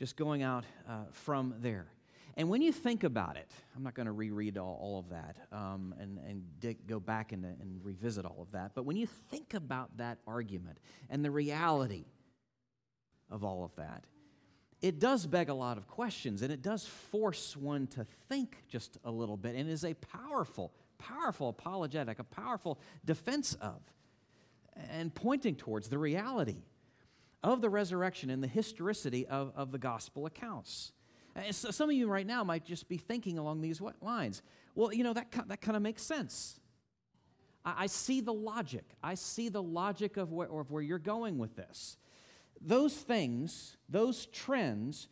just going out from there. And when you think about it, I'm not going to reread all of that and go back and revisit all of that, but when you think about that argument and the reality of all of that, it does beg a lot of questions, and it does force one to think just a little bit, and is a powerful, powerful apologetic, a powerful defense of and pointing towards the reality of the resurrection and the historicity of the gospel accounts. And so some of you right now might just be thinking along these lines. Well, you know, that kind of makes sense. I see the logic. I see the logic of where you're going with this. Those things, those trends,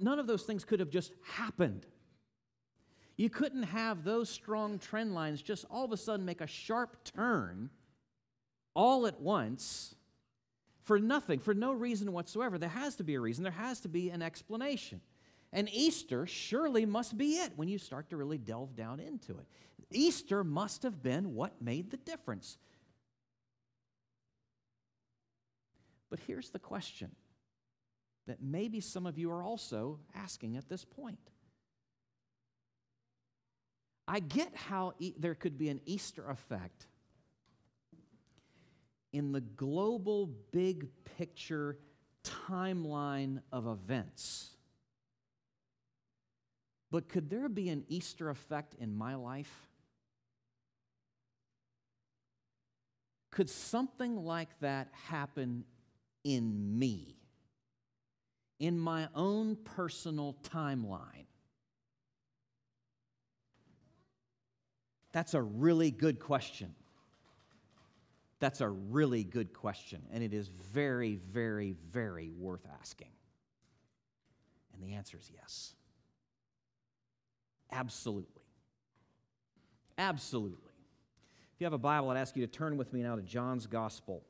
none of those things could have just happened. You couldn't have those strong trend lines just all of a sudden make a sharp turn all at once for nothing, for no reason whatsoever. There has to be a reason. There has to be an explanation. And Easter surely must be it when you start to really delve down into it. Easter must have been what made the difference. But here's the question that maybe some of you are also asking at this point. I get how there could be an Easter effect in the global big picture timeline of events. But could there be an Easter effect in my life? Could something like that happen in me, in my own personal timeline? That's a really good question. That's a really good question, and it is very, very, very worth asking. And the answer is yes. Absolutely. Absolutely. If you have a Bible, I'd ask you to turn with me now to John's Gospel.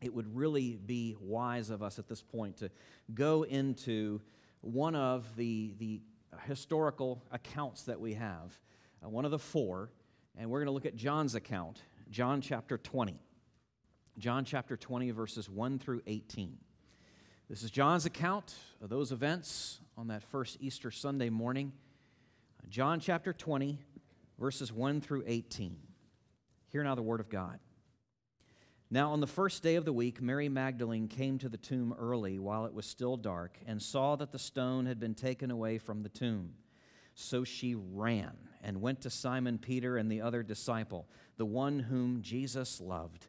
It would really be wise of us at this point to go into one of the historical accounts that we have, one of the four, and we're going to look at John's account, John chapter 20. John chapter 20, verses 1 through 18. This is John's account of those events on that first Easter Sunday morning. John chapter 20, verses 1 through 18. Hear now the word of God. Now on the first day of the week, Mary Magdalene came to the tomb early while it was still dark and saw that the stone had been taken away from the tomb. So she ran and went to Simon Peter and the other disciple, the one whom Jesus loved,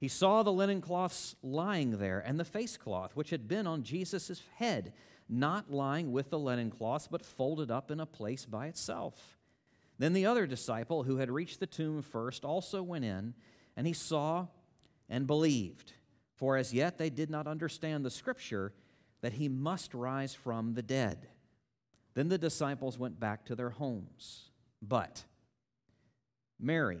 He saw the linen cloths lying there, and the face cloth, which had been on Jesus' head, not lying with the linen cloths, but folded up in a place by itself. Then the other disciple, who had reached the tomb first, also went in, and he saw and believed. For as yet they did not understand the scripture that he must rise from the dead. Then the disciples went back to their homes. But Mary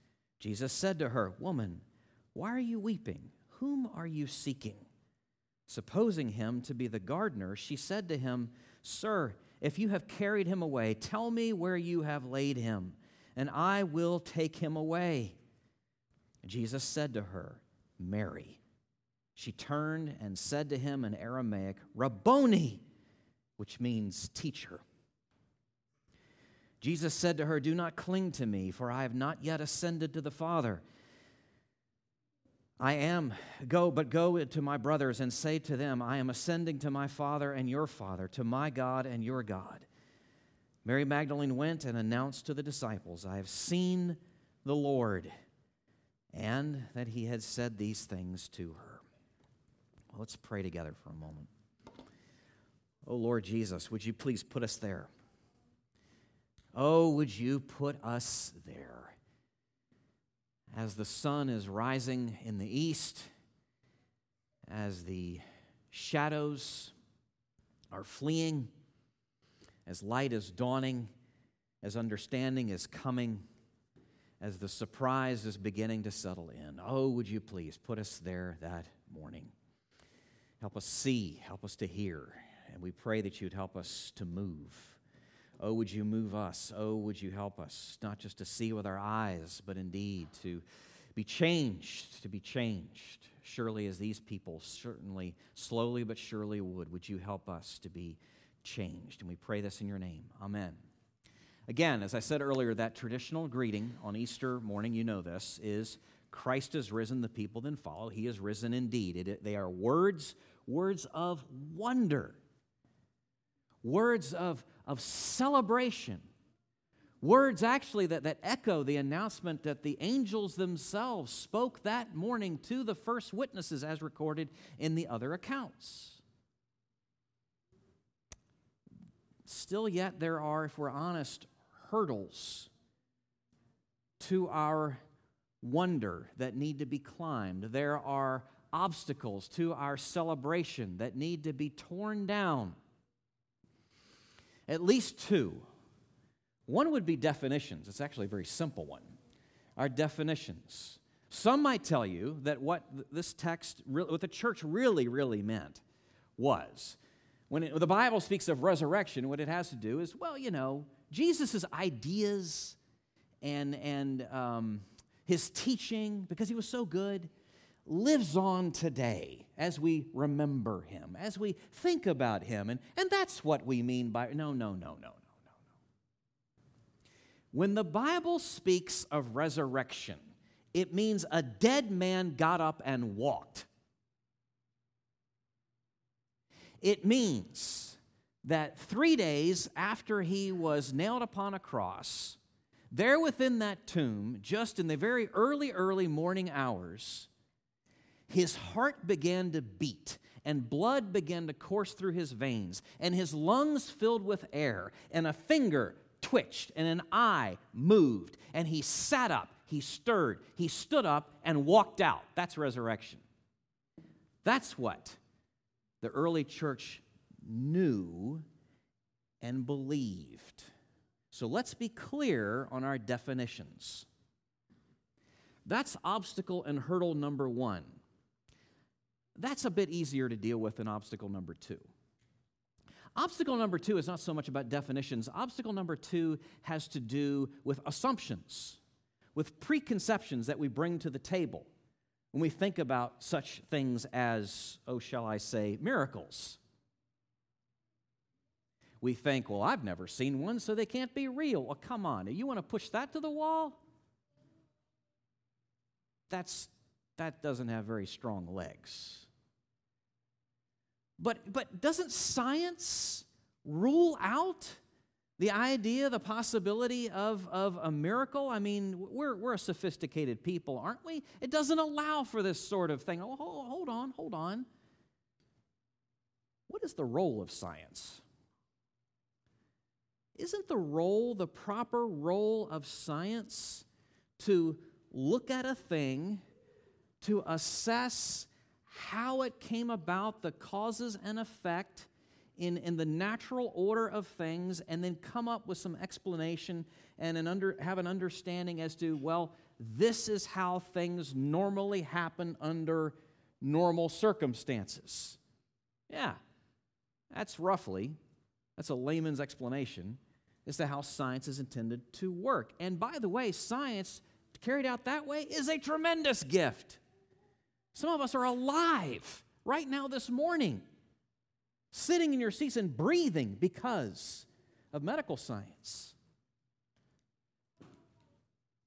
Jesus said to her, "Woman, why are you weeping? Whom are you seeking?" Supposing him to be the gardener, she said to him, "Sir, if you have carried him away, tell me where you have laid him, and I will take him away." Jesus said to her, "Mary." She turned and said to him in Aramaic, "Rabboni," which means teacher. Jesus said to her, "Do not cling to me, for I have not yet ascended to the Father. I am. Go to my brothers and say to them, I am ascending to my Father and your Father, to my God and your God. Mary Magdalene went and announced to the disciples, I have seen the Lord, and that he had said these things to her. Well, let's pray together for a moment. Oh, Lord Jesus, would you please put us there? Oh, would you put us there? As the sun is rising in the east, as the shadows are fleeing, as light is dawning, as understanding is coming, as the surprise is beginning to settle in. Oh, would you please put us there that morning. Help us see, help us to hear, and we pray that you'd help us to move. Oh, would you move us? Oh, would you help us, not just to see with our eyes, but indeed to be changed, surely as these people certainly, slowly but surely would. Would you help us to be changed? And we pray this in your name. Amen. Again, as I said earlier, that traditional greeting on Easter morning, you know this, is Christ is risen, the people then follow. He is risen indeed. They are words of wonder, words of celebration, words actually that echo the announcement that the angels themselves spoke that morning to the first witnesses as recorded in the other accounts. Still yet there are, if we're honest, hurdles to our wonder that need to be climbed. There are obstacles to our celebration that need to be torn down. At least two. One would be definitions. It's actually a very simple one. Our definitions. Some might tell you that what this text, what the church really, really meant was, when the Bible speaks of resurrection, what it has to do is, well, you know, Jesus' ideas and his teaching, because he was so good, lives on today as we remember him, as we think about him. And that's what we mean by, no. When the Bible speaks of resurrection, it means a dead man got up and walked. It means that 3 days after he was nailed upon a cross, there within that tomb, just in the very early morning hours, his heart began to beat, and blood began to course through his veins, and his lungs filled with air, and a finger twitched, and an eye moved, and he sat up, he stirred, he stood up, and walked out. That's resurrection. That's what the early church knew and believed. So let's be clear on our definitions. That's obstacle and hurdle number one. That's a bit easier to deal with than obstacle number two. Obstacle number two is not so much about definitions. Obstacle number two has to do with assumptions, with preconceptions that we bring to the table when we think about such things as, oh, shall I say, miracles. We think, well, I've never seen one, so they can't be real. Well, come on. You want to push that to the wall? That doesn't have very strong legs. But doesn't science rule out the idea, the possibility of a miracle? I mean, we're a sophisticated people, aren't we? It doesn't allow for this sort of thing. Oh, hold on. What is the role of science? Isn't the proper role of science to look at a thing, to assess how it came about, the causes and effect, in the natural order of things, and then come up with some explanation and have an understanding as to, well, this is how things normally happen under normal circumstances. Yeah, that's a layman's explanation as to how science is intended to work. And by the way, science carried out that way is a tremendous gift. Some of us are alive right now this morning, sitting in your seats and breathing because of medical science.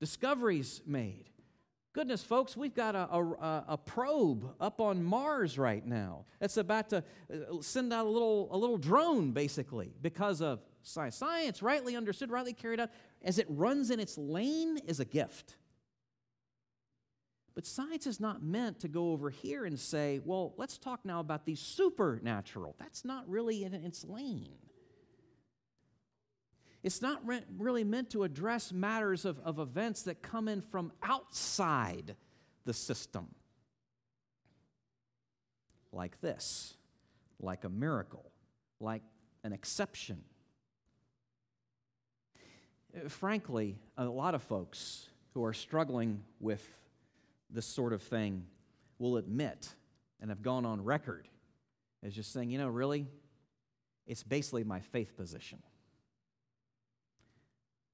Discoveries made, Goodness, folks, we've got a probe up on Mars right now. It's about to send out a little drone, basically, because of science. Science, rightly understood, rightly carried out, as it runs in its lane, is a gift. But science is not meant to go over here and say, well, let's talk now about the supernatural. That's not really in its lane. It's not really meant to address matters of events that come in from outside the system. Like this, like a miracle, like an exception. Frankly, a lot of folks who are struggling with this sort of thing will admit and have gone on record as just saying, you know, really, it's basically my faith position.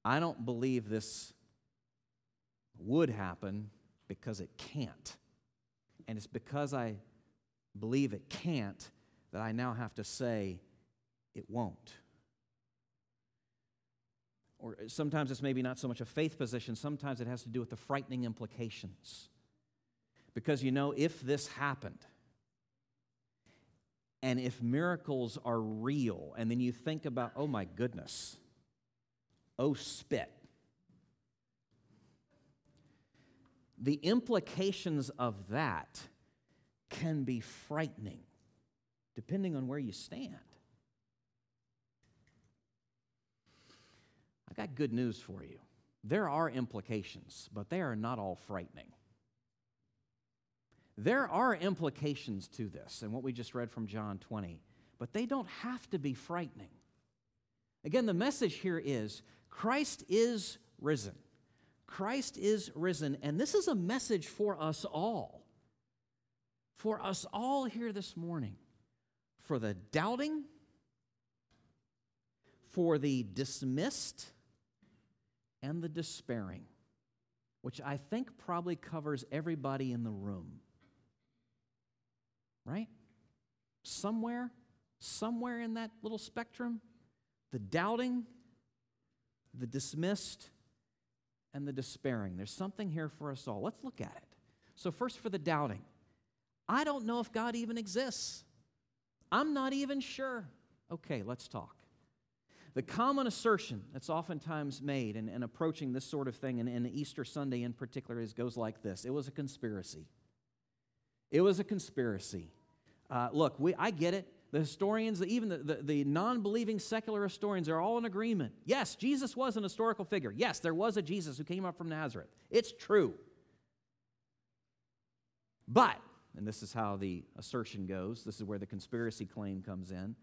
I don't believe this would happen because it can't. And it's because I believe it can't that I now have to say it won't. Or sometimes it's maybe not so much a faith position. Sometimes it has to do with the frightening implications. Because, you know, if this happened, and if miracles are real, and then you think about, oh my goodness, oh, spit. The implications of that can be frightening, depending on where you stand. I got good news for you. There are implications, but they are not all frightening. There are implications to this, and what we just read from John 20, but they don't have to be frightening. Again, the message here is, Christ is risen. Christ is risen. And this is a message for us all. For us all here this morning. For the doubting, for the dismissed, and the despairing, which I think probably covers everybody in the room. Right? Somewhere in that little spectrum, the doubting, the dismissed, and the despairing. There's something here for us all. Let's look at it. So first, for the doubting. I don't know if God even exists. I'm not even sure. Okay, let's talk. The common assertion that's oftentimes made and approaching this sort of thing, and Easter Sunday in particular, goes like this. It was a conspiracy. It was a conspiracy. Look, I get it. The historians, even the non-believing secular historians, are all in agreement. Yes, Jesus was an historical figure. Yes, there was a Jesus who came up from Nazareth. It's true. But, and this is how the assertion goes, this is where the conspiracy claim comes in,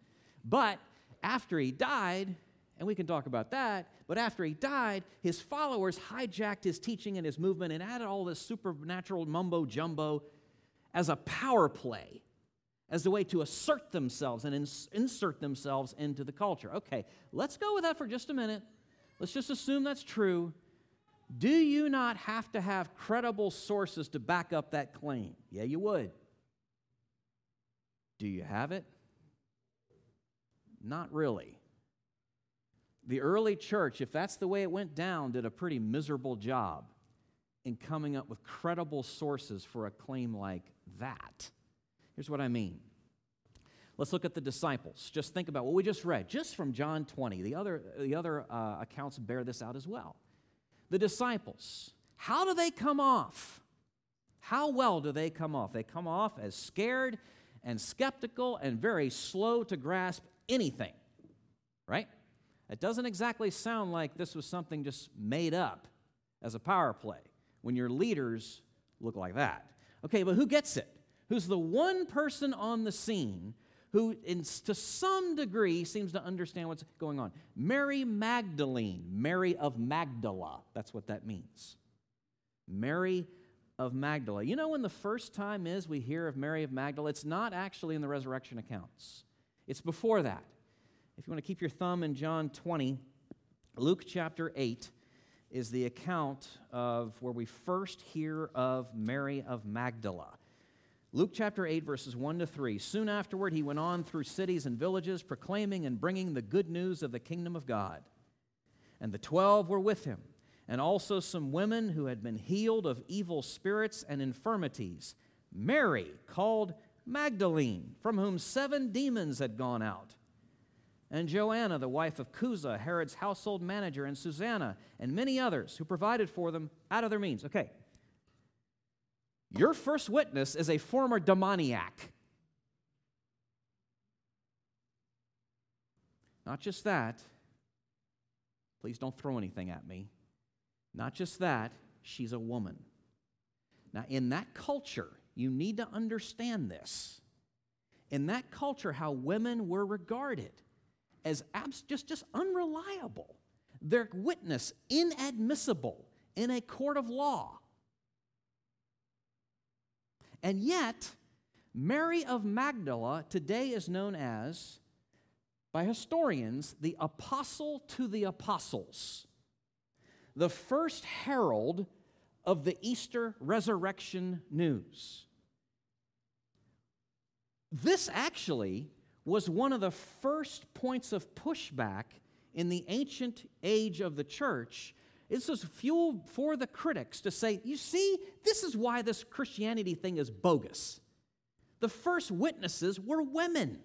but after he died, and we can talk about that, but after he died, his followers hijacked his teaching and his movement and added all this supernatural mumbo-jumbo as a power play, as a way to assert themselves and insert themselves into the culture. Okay, let's go with that for just a minute. Let's just assume that's true. Do you not have to have credible sources to back up that claim? Yeah, you would. Do you have it? Not really. The early church, if that's the way it went down, did a pretty miserable job in coming up with credible sources for a claim like that. Here's what I mean. Let's look at the disciples. Just think about what we just read, just from John 20. The other accounts bear this out as well. The disciples, how do they come off? How well do they come off? They come off as scared and skeptical and very slow to grasp anything, right? It doesn't exactly sound like this was something just made up as a power play when your leaders look like that. Okay, but who gets it? Who's the one person on the scene who, to some degree, seems to understand what's going on? Mary Magdalene, Mary of Magdala. That's what that means. Mary of Magdala. You know when the first time is we hear of Mary of Magdala? It's not actually in the resurrection accounts. It's before that. If you want to keep your thumb in John 20, Luke chapter 8 is the account of where we first hear of Mary of Magdala. Luke chapter 8, verses 1-3. Soon afterward, he went on through cities and villages, proclaiming and bringing the good news of the kingdom of God. And the 12 were with him, and also some women who had been healed of evil spirits and infirmities. Mary, called Magdalene, from whom 7 demons had gone out, and Joanna, the wife of Cusa, Herod's household manager, and Susanna, and many others who provided for them out of their means. Okay, your first witness is a former demoniac. Not just that, please don't throw anything at me. Not just that, she's a woman. Now, in that culture, you need to understand this. In that culture, how women were regarded as just unreliable. Their witness inadmissible in a court of law. And yet, Mary of Magdala today is known as, by historians, the apostle to the apostles, the first herald of the Easter resurrection news. This actually was one of the first points of pushback in the ancient age of the church. This was fuel for the critics to say, you see, this is why this Christianity thing is bogus. The first witnesses were women.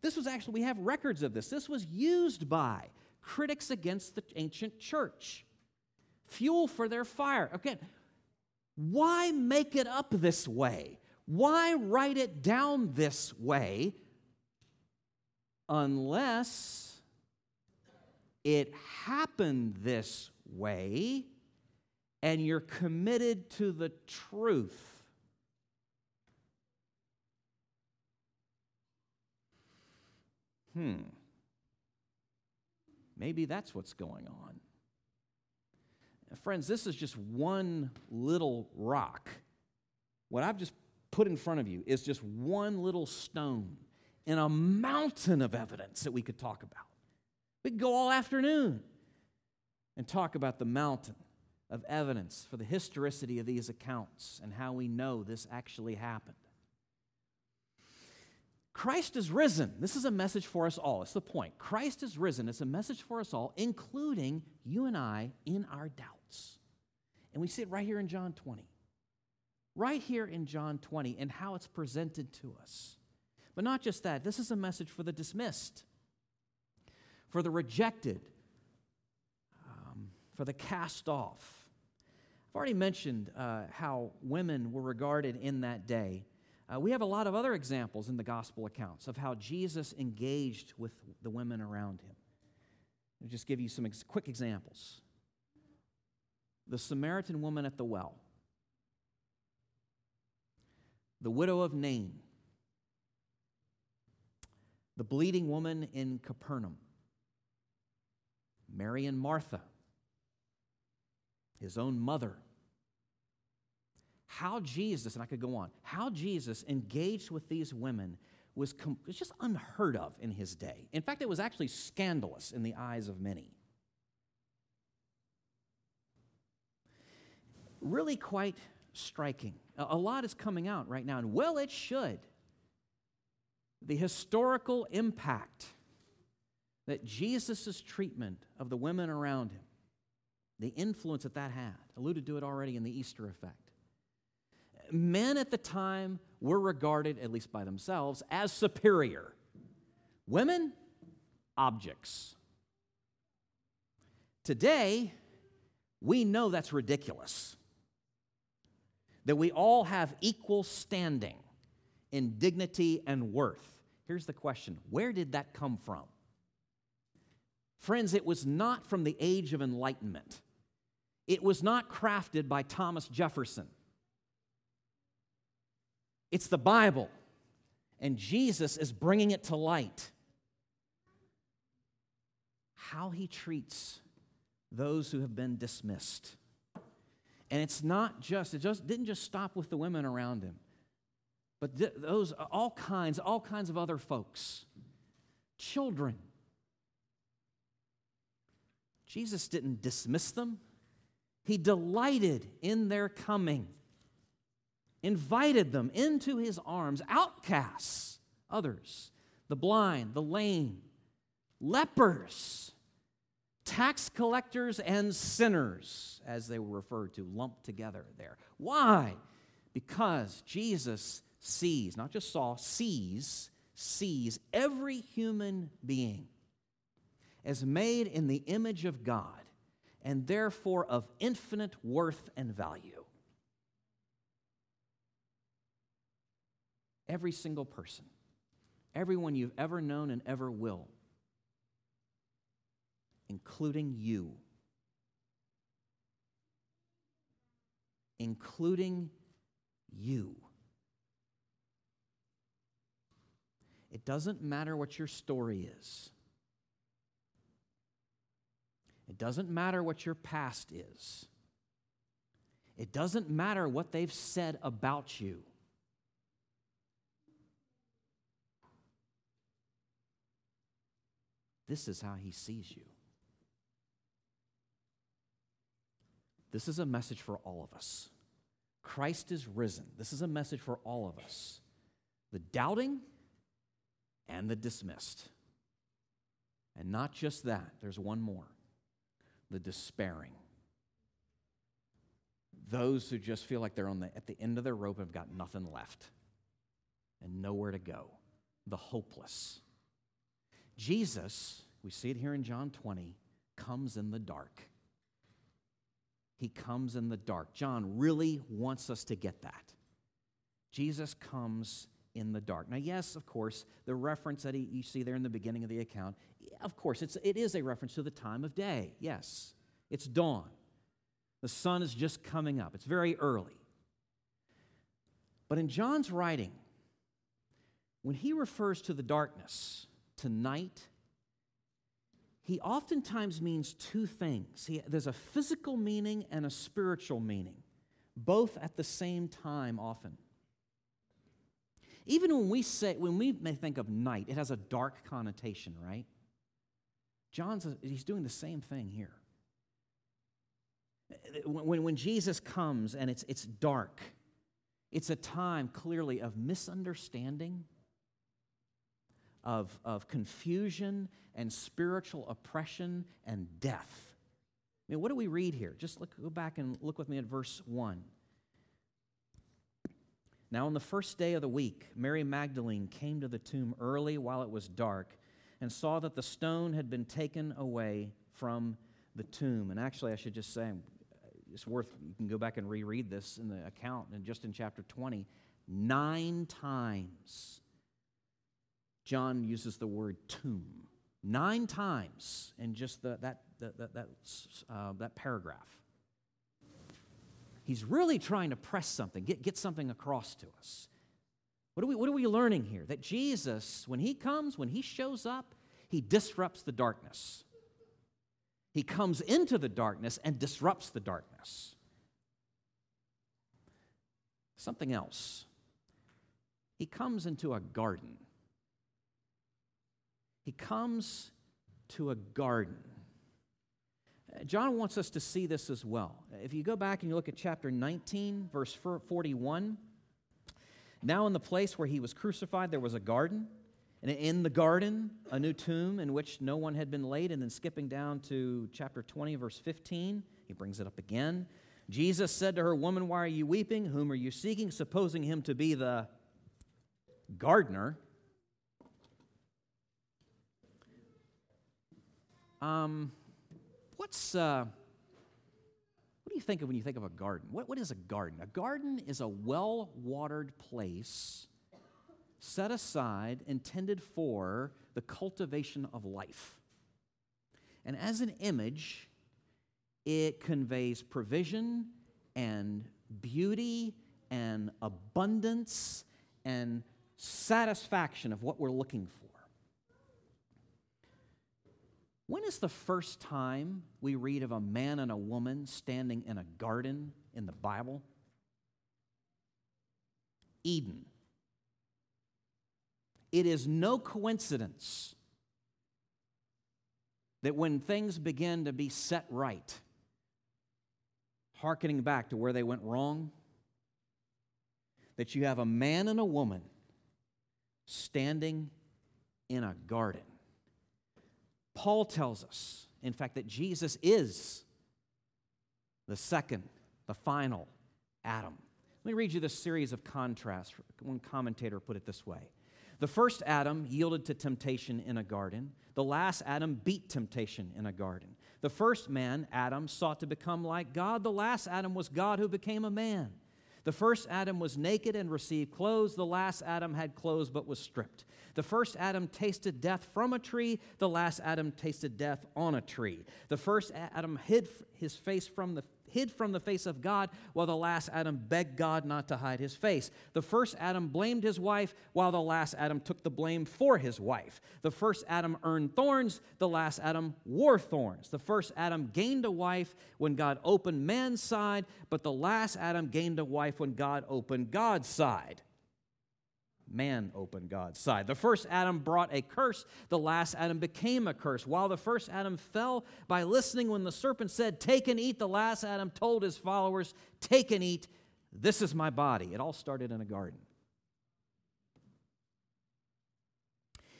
This was actually, we have records of this. This was used by critics against the ancient church. Fuel for their fire. Again, why make it up this way? Why write it down this way unless it happened this way and you're committed to the truth? Maybe that's what's going on. Friends, this is just one little rock. What I've just put in front of you is just one little stone in a mountain of evidence that we could talk about. We could go all afternoon and talk about the mountain of evidence for the historicity of these accounts and how we know this actually happened. Christ is risen. This is a message for us all. It's the point. Christ is risen. It's a message for us all, including you and I in our doubts. And we see it right here in John 20. Right here in John 20 and how it's presented to us. But not just that. This is a message for the dismissed, for the rejected, for the cast off. I've already mentioned how women were regarded in that day. We have a lot of other examples in the gospel accounts of how Jesus engaged with the women around him. I'll just give you some quick examples. The Samaritan woman at the well. The widow of Nain. The bleeding woman in Capernaum. Mary and Martha. His own mother. How Jesus, and I could go on, how Jesus engaged with these women was just unheard of in his day. In fact, it was actually scandalous in the eyes of many. Really quite striking. A lot is coming out right now, and well, it should. The historical impact that Jesus' treatment of the women around him, the influence that had, alluded to it already in the Easter effect. Men at the time were regarded, at least by themselves, as superior. Women, objects. Today, we know that's ridiculous. That we all have equal standing in dignity and worth. Here's the question: where did that come from? Friends, it was not from the Age of Enlightenment. It was not crafted by Thomas Jefferson. It's the Bible, and Jesus is bringing it to light. How he treats those who have been dismissed. And it didn't just stop with the women around him, but those all kinds of other folks, children. Jesus didn't dismiss them. He delighted in their coming. Invited them into his arms, outcasts, others, the blind, the lame, lepers, Tax collectors and sinners, as they were referred to, lumped together there. Why? Because Jesus sees, not just saw, sees every human being as made in the image of God and therefore of infinite worth and value. Every single person, everyone you've ever known and ever will, including you, It doesn't matter what your story is. It doesn't matter what your past is. It doesn't matter what they've said about you. This is how he sees you. This is a message for all of us. Christ is risen. This is a message for all of us. The doubting and the dismissed. And not just that, there's one more. The despairing. Those who just feel like they're at the end of their rope and have got nothing left and nowhere to go. The hopeless. Jesus, we see it here in John 20, comes in the dark. He comes in the dark. John really wants us to get that. Jesus comes in the dark. Now, yes, of course, the reference that you see there in the beginning of the account, of course, it is a reference to the time of day. Yes, it's dawn. The sun is just coming up. It's very early. But in John's writing, when he refers to the darkness, to night, he oftentimes means two things. There's a physical meaning and a spiritual meaning, both at the same time often. Even when we may think of night, it has a dark connotation, right? He's doing the same thing here. When Jesus comes and it's dark, it's a time clearly of misunderstanding, of confusion and spiritual oppression and death. I mean, what do we read here? Just go back and look with me at verse 1. Now, on the first day of the week, Mary Magdalene came to the tomb early while it was dark and saw that the stone had been taken away from the tomb. And actually, I should just say, you can go back and reread this in the account, and just in chapter 20, 9 times John uses the word tomb. 9 times in just that paragraph. He's really trying to press something, get something across to us. What are we learning here? That Jesus, when he comes, when he shows up, he disrupts the darkness. He comes into the darkness and disrupts the darkness. Something else. He comes into a garden. He comes to a garden. John wants us to see this as well. If you go back and you look at chapter 19, verse 41, now in the place where he was crucified, there was a garden, and in the garden, a new tomb in which no one had been laid. And then skipping down to chapter 20, verse 15, he brings it up again. Jesus said to her, "Woman, why are you weeping? Whom are you seeking?" Supposing him to be the gardener. What do you think of when you think of a garden? What is a garden? A garden is a well-watered place set aside, intended for the cultivation of life. And as an image, it conveys provision and beauty and abundance and satisfaction of what we're looking for. When is the first time we read of a man and a woman standing in a garden in the Bible? Eden. It is no coincidence that when things begin to be set right, hearkening back to where they went wrong, that you have a man and a woman standing in a garden. Paul tells us in fact, that Jesus is the second, the final Adam. Let me read you this series of contrasts. One commentator put it this way. The first Adam yielded to temptation in a garden. The last Adam beat temptation in a garden. The first man, Adam, sought to become like God. The last Adam was God who became a man. The first Adam was naked and received clothes. The last Adam had clothes but was stripped. The first Adam tasted death from a tree. The last Adam tasted death on a tree. The first Adam hid from the face of God, while the last Adam begged God not to hide his face. The first Adam blamed his wife, while the last Adam took the blame for his wife. The first Adam earned thorns, the last Adam wore thorns. The first Adam gained a wife when God opened man's side, but the last Adam gained a wife when God opened God's side. Man opened God's side. The first Adam brought a curse. The last Adam became a curse. While the first Adam fell by listening when the serpent said, "Take and eat," the last Adam told his followers, "Take and eat. This is my body." It all started in a garden.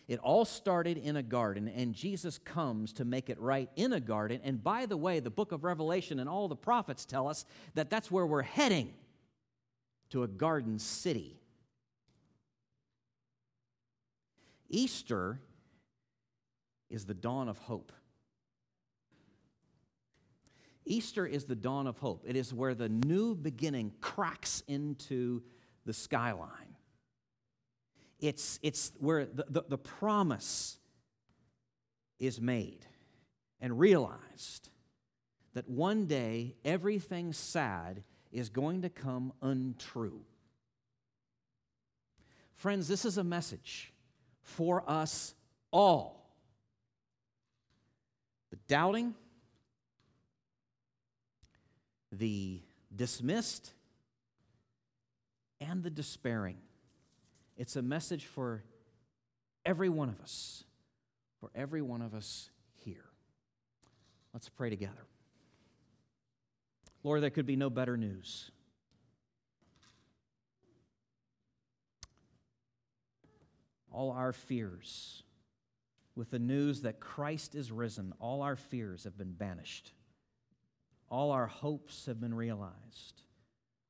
It all started in a garden, and Jesus comes to make it right in a garden. And by the way, the book of Revelation and all the prophets tell us that that's where we're heading, to a garden city. Easter is the dawn of hope. Easter is the dawn of hope. It is where the new beginning cracks into the skyline. It's where the promise is made and realized that one day everything sad is going to come untrue. Friends, this is a message for us all. The doubting, the dismissed, and the despairing. It's a message for every one of us, for every one of us here. Let's pray together. Lord, there could be no better news. All our fears, with the news that Christ is risen, all our fears have been banished. All our hopes have been realized.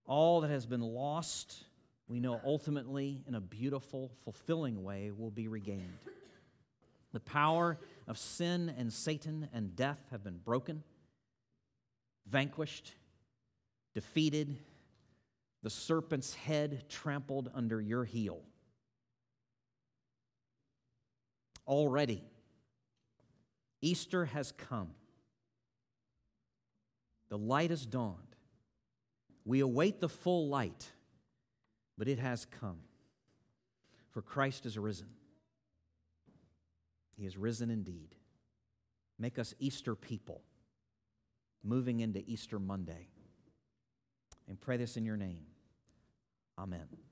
All that has been lost, we know ultimately in a beautiful, fulfilling way, will be regained. The power of sin and Satan and death have been broken, vanquished, defeated, the serpent's head trampled under your heel. Already, Easter has come. The light has dawned. We await the full light, but it has come. For Christ is risen. He is risen indeed. Make us Easter people, moving into Easter Monday. And pray this in your name. Amen.